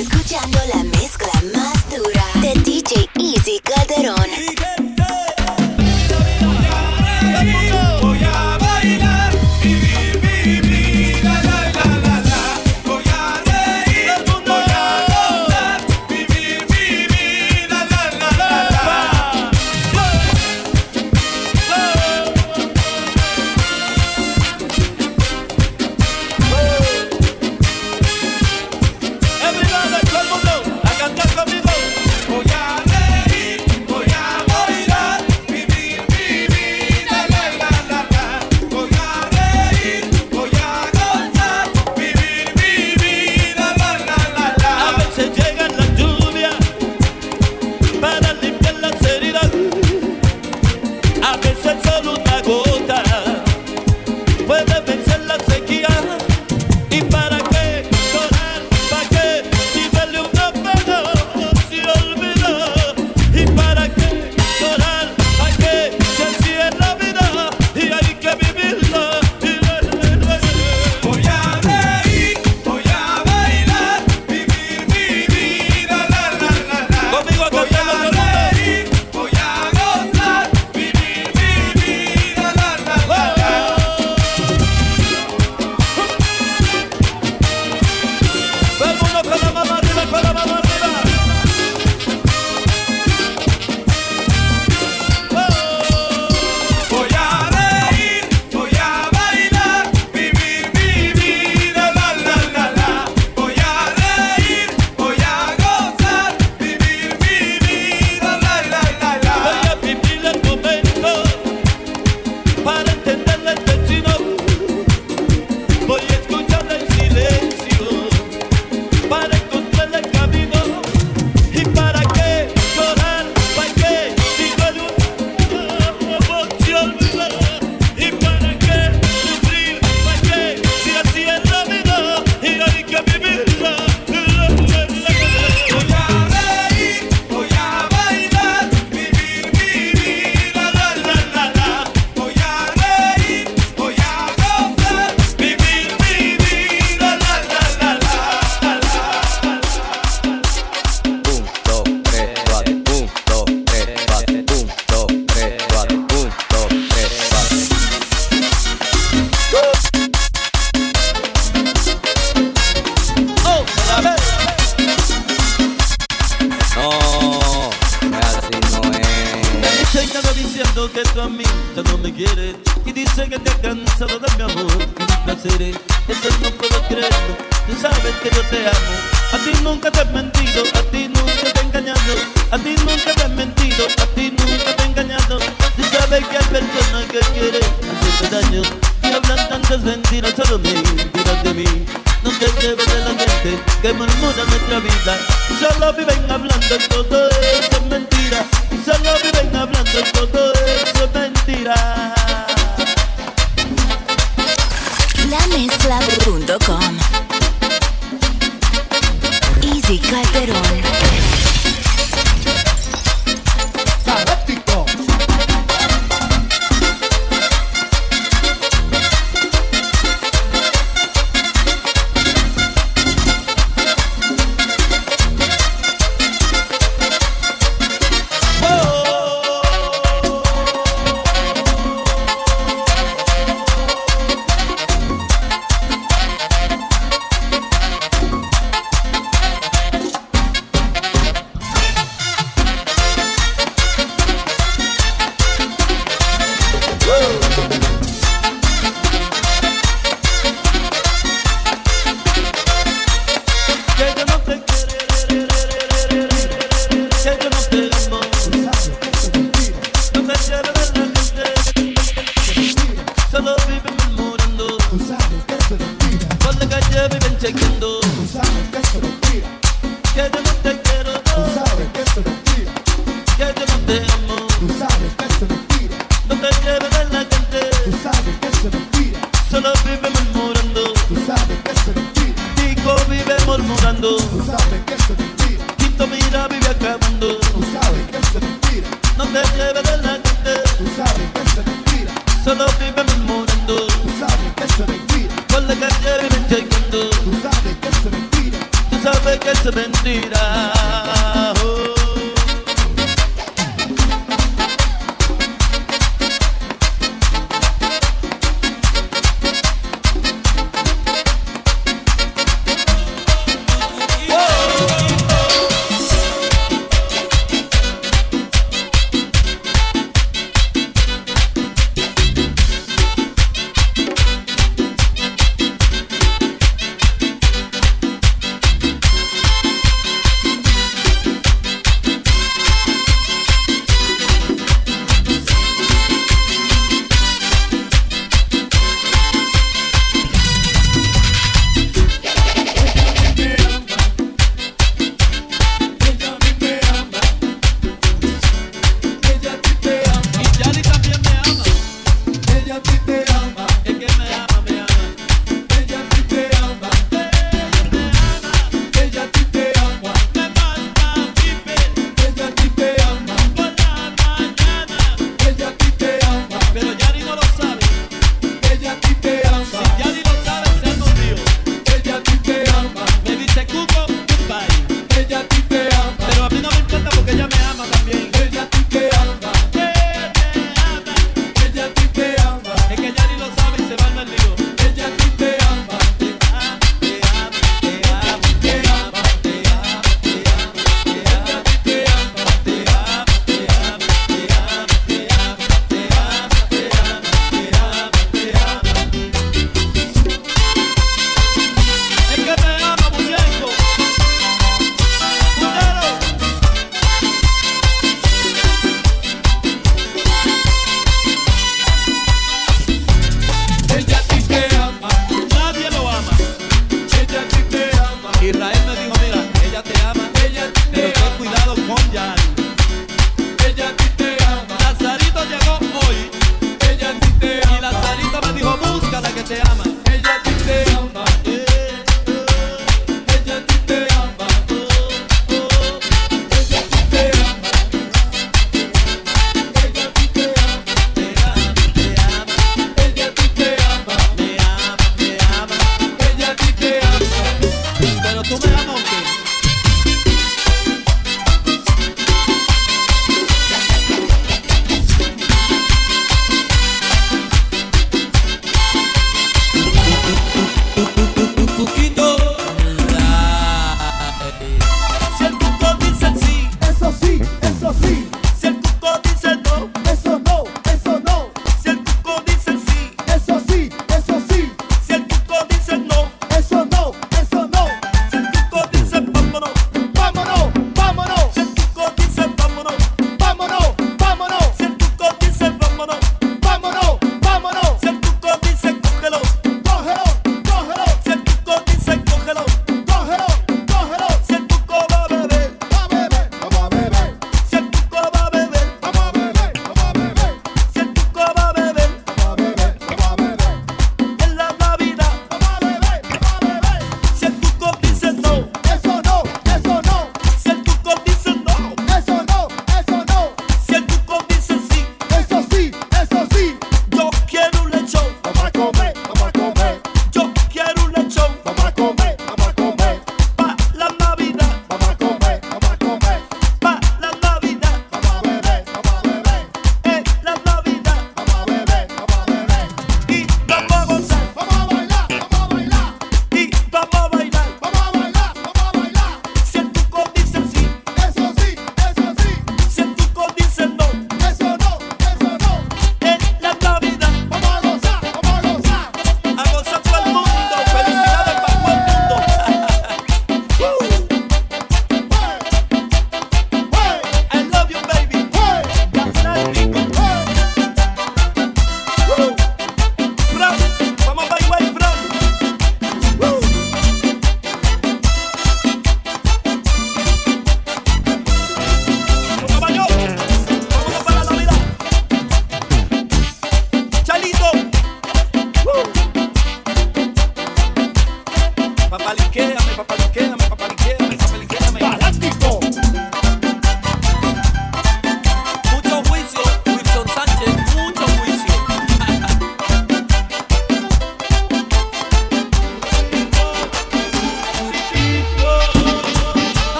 escuchando la mezcla más dura de DJ Easy Calderón. LaMezcla.com Easy Calderón. Tú sabes sabe que es mentira. Oh.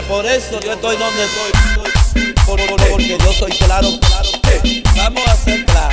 entiendes? Por eso yo estoy donde estoy, porque yo soy claro. Vamos a ser claros.